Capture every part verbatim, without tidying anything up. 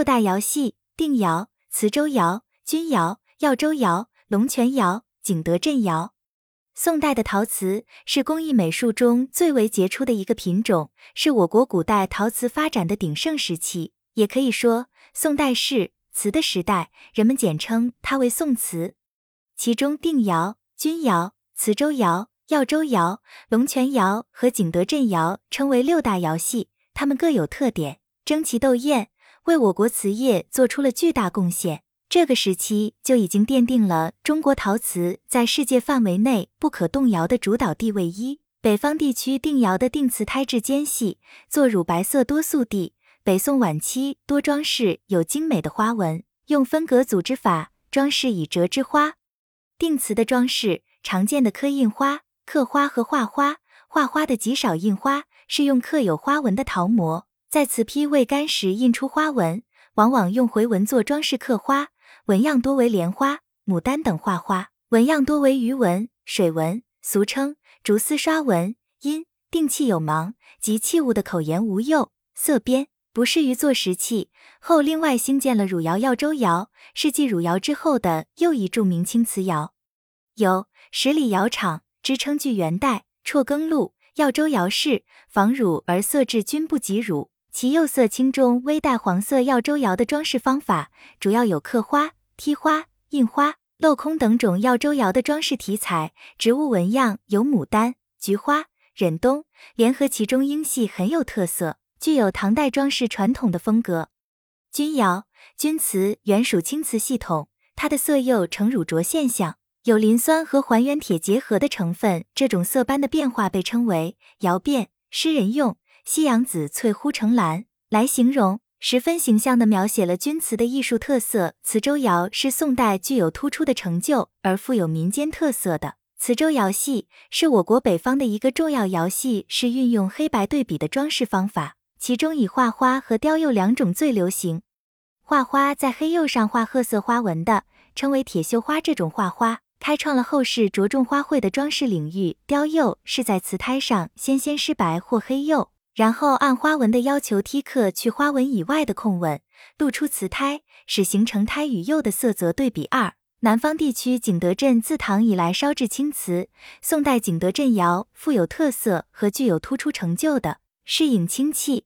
六大窑系：定窑、磁州窑、钧窑、耀州窑、龙泉窑、景德镇窑。宋代的陶瓷是工艺美术中最为杰出的一个品种，是我国古代陶瓷发展的鼎盛时期。也可以说，宋代是瓷的时代，人们简称它为宋瓷。其中定窑、钧窑、磁州窑、耀州窑、龙泉窑和景德镇窑称为六大窑系，它们各有特点，争奇斗艳，为我国瓷业做出了巨大贡献。这个时期就已经奠定了中国陶瓷在世界范围内不可动摇的主导地位。一、北方地区定窑的定瓷胎质坚细，作乳白色多素地，北宋晚期多装饰有精美的花纹，用分格组织法装饰以折枝花。定瓷的装饰常见的刻印花、刻花和画花，画花的极少，印花是用刻有花纹的陶模，在瓷坯未干时印出花纹，往往用回纹做装饰刻花。纹样多为莲花、牡丹等画花，纹样多为鱼纹、水纹，俗称竹丝刷纹。因定器有芒及器物的口沿无釉、色边，不适于做石器。后另外兴建了汝窑、耀州窑，是继汝窑之后的又一著名青瓷窑。有十里窑厂支撑据元代，辍耕路。耀州窑室仿汝而色质均不及汝，其釉色青中微带黄色。耀州窑的装饰方法主要有刻花、剔花、印花、镂空等种。耀州窑的装饰题材植物纹样有牡丹、菊花、忍冬、莲和，其中英系很有特色，具有唐代装饰传统的风格。钧窑，钧瓷原属青瓷系统，它的色釉呈乳浊现象，有磷酸和还原铁结合的成分，这种色斑的变化被称为窑变，诗人用夕阳紫翠忽成蓝来形容，十分形象地描写了钧瓷的艺术特色。磁州窑是宋代具有突出的成就而富有民间特色的。磁州窑系是我国北方的一个重要窑系，是运用黑白对比的装饰方法，其中以画花和雕釉两种最流行。画花在黑釉上画褐色花纹的，称为铁锈花，这种画花开创了后世着重花卉的装饰领域。雕釉是在瓷胎上先先施白或黑釉，然后按花纹的要求剔刻去花纹以外的空纹，露出瓷胎，使形成胎与釉的色泽对比。二、南方地区景德镇自唐以来烧制青瓷。宋代景德镇窑富有特色和具有突出成就的是影青器。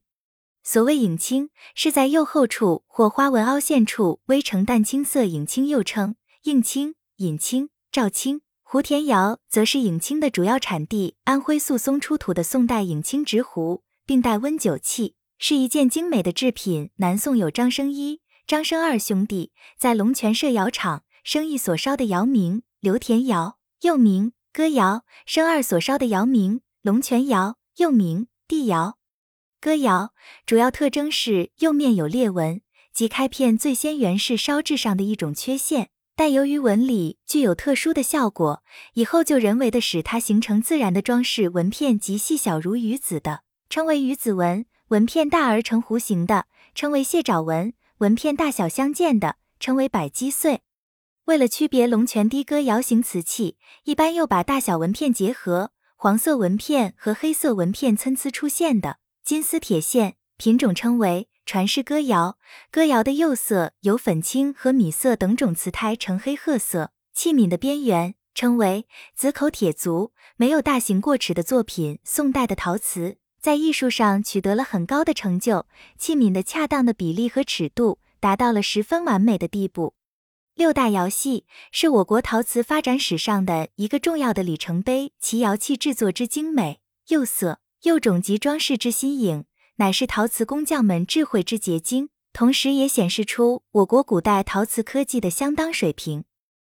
所谓影青，是在釉后处或花纹凹陷处微呈淡青色，影青又称映青、隐青、照青。湖田窑则是影青的主要产地，安徽宿松出土的宋代影青执壶，并带温酒器，是一件精美的制品。南宋有张生一、张生二兄弟在龙泉设窑厂，生一所烧的窑名刘田窑，又名歌窑；生二所烧的窑名龙泉窑，又名帝窑。歌窑主要特征是釉面有裂纹，即开片最先原是烧制上的一种缺陷，但由于纹理具有特殊的效果，以后就人为的使它形成自然的装饰。纹片极细小如鱼子的，称为鱼子纹；纹片大而呈弧形的，称为蟹爪纹；纹片大小相间的，称为百鸡穗。为了区别龙泉、的歌窑型瓷器，一般又把大小纹片结合，黄色纹片和黑色纹片参差出现的金丝铁线，品种称为传世歌窑。歌窑的釉色有粉青和米色等种，瓷胎呈黑褐色，器皿的边缘称为紫口铁足，没有大型过齿的作品。宋代的陶瓷在艺术上取得了很高的成就，器皿的恰当的比例和尺度达到了十分完美的地步。六大窑系是我国陶瓷发展史上的一个重要的里程碑，其窑器制作之精美，釉色、釉种及装饰之新颖，乃是陶瓷工匠们智慧之结晶，同时也显示出我国古代陶瓷科技的相当水平。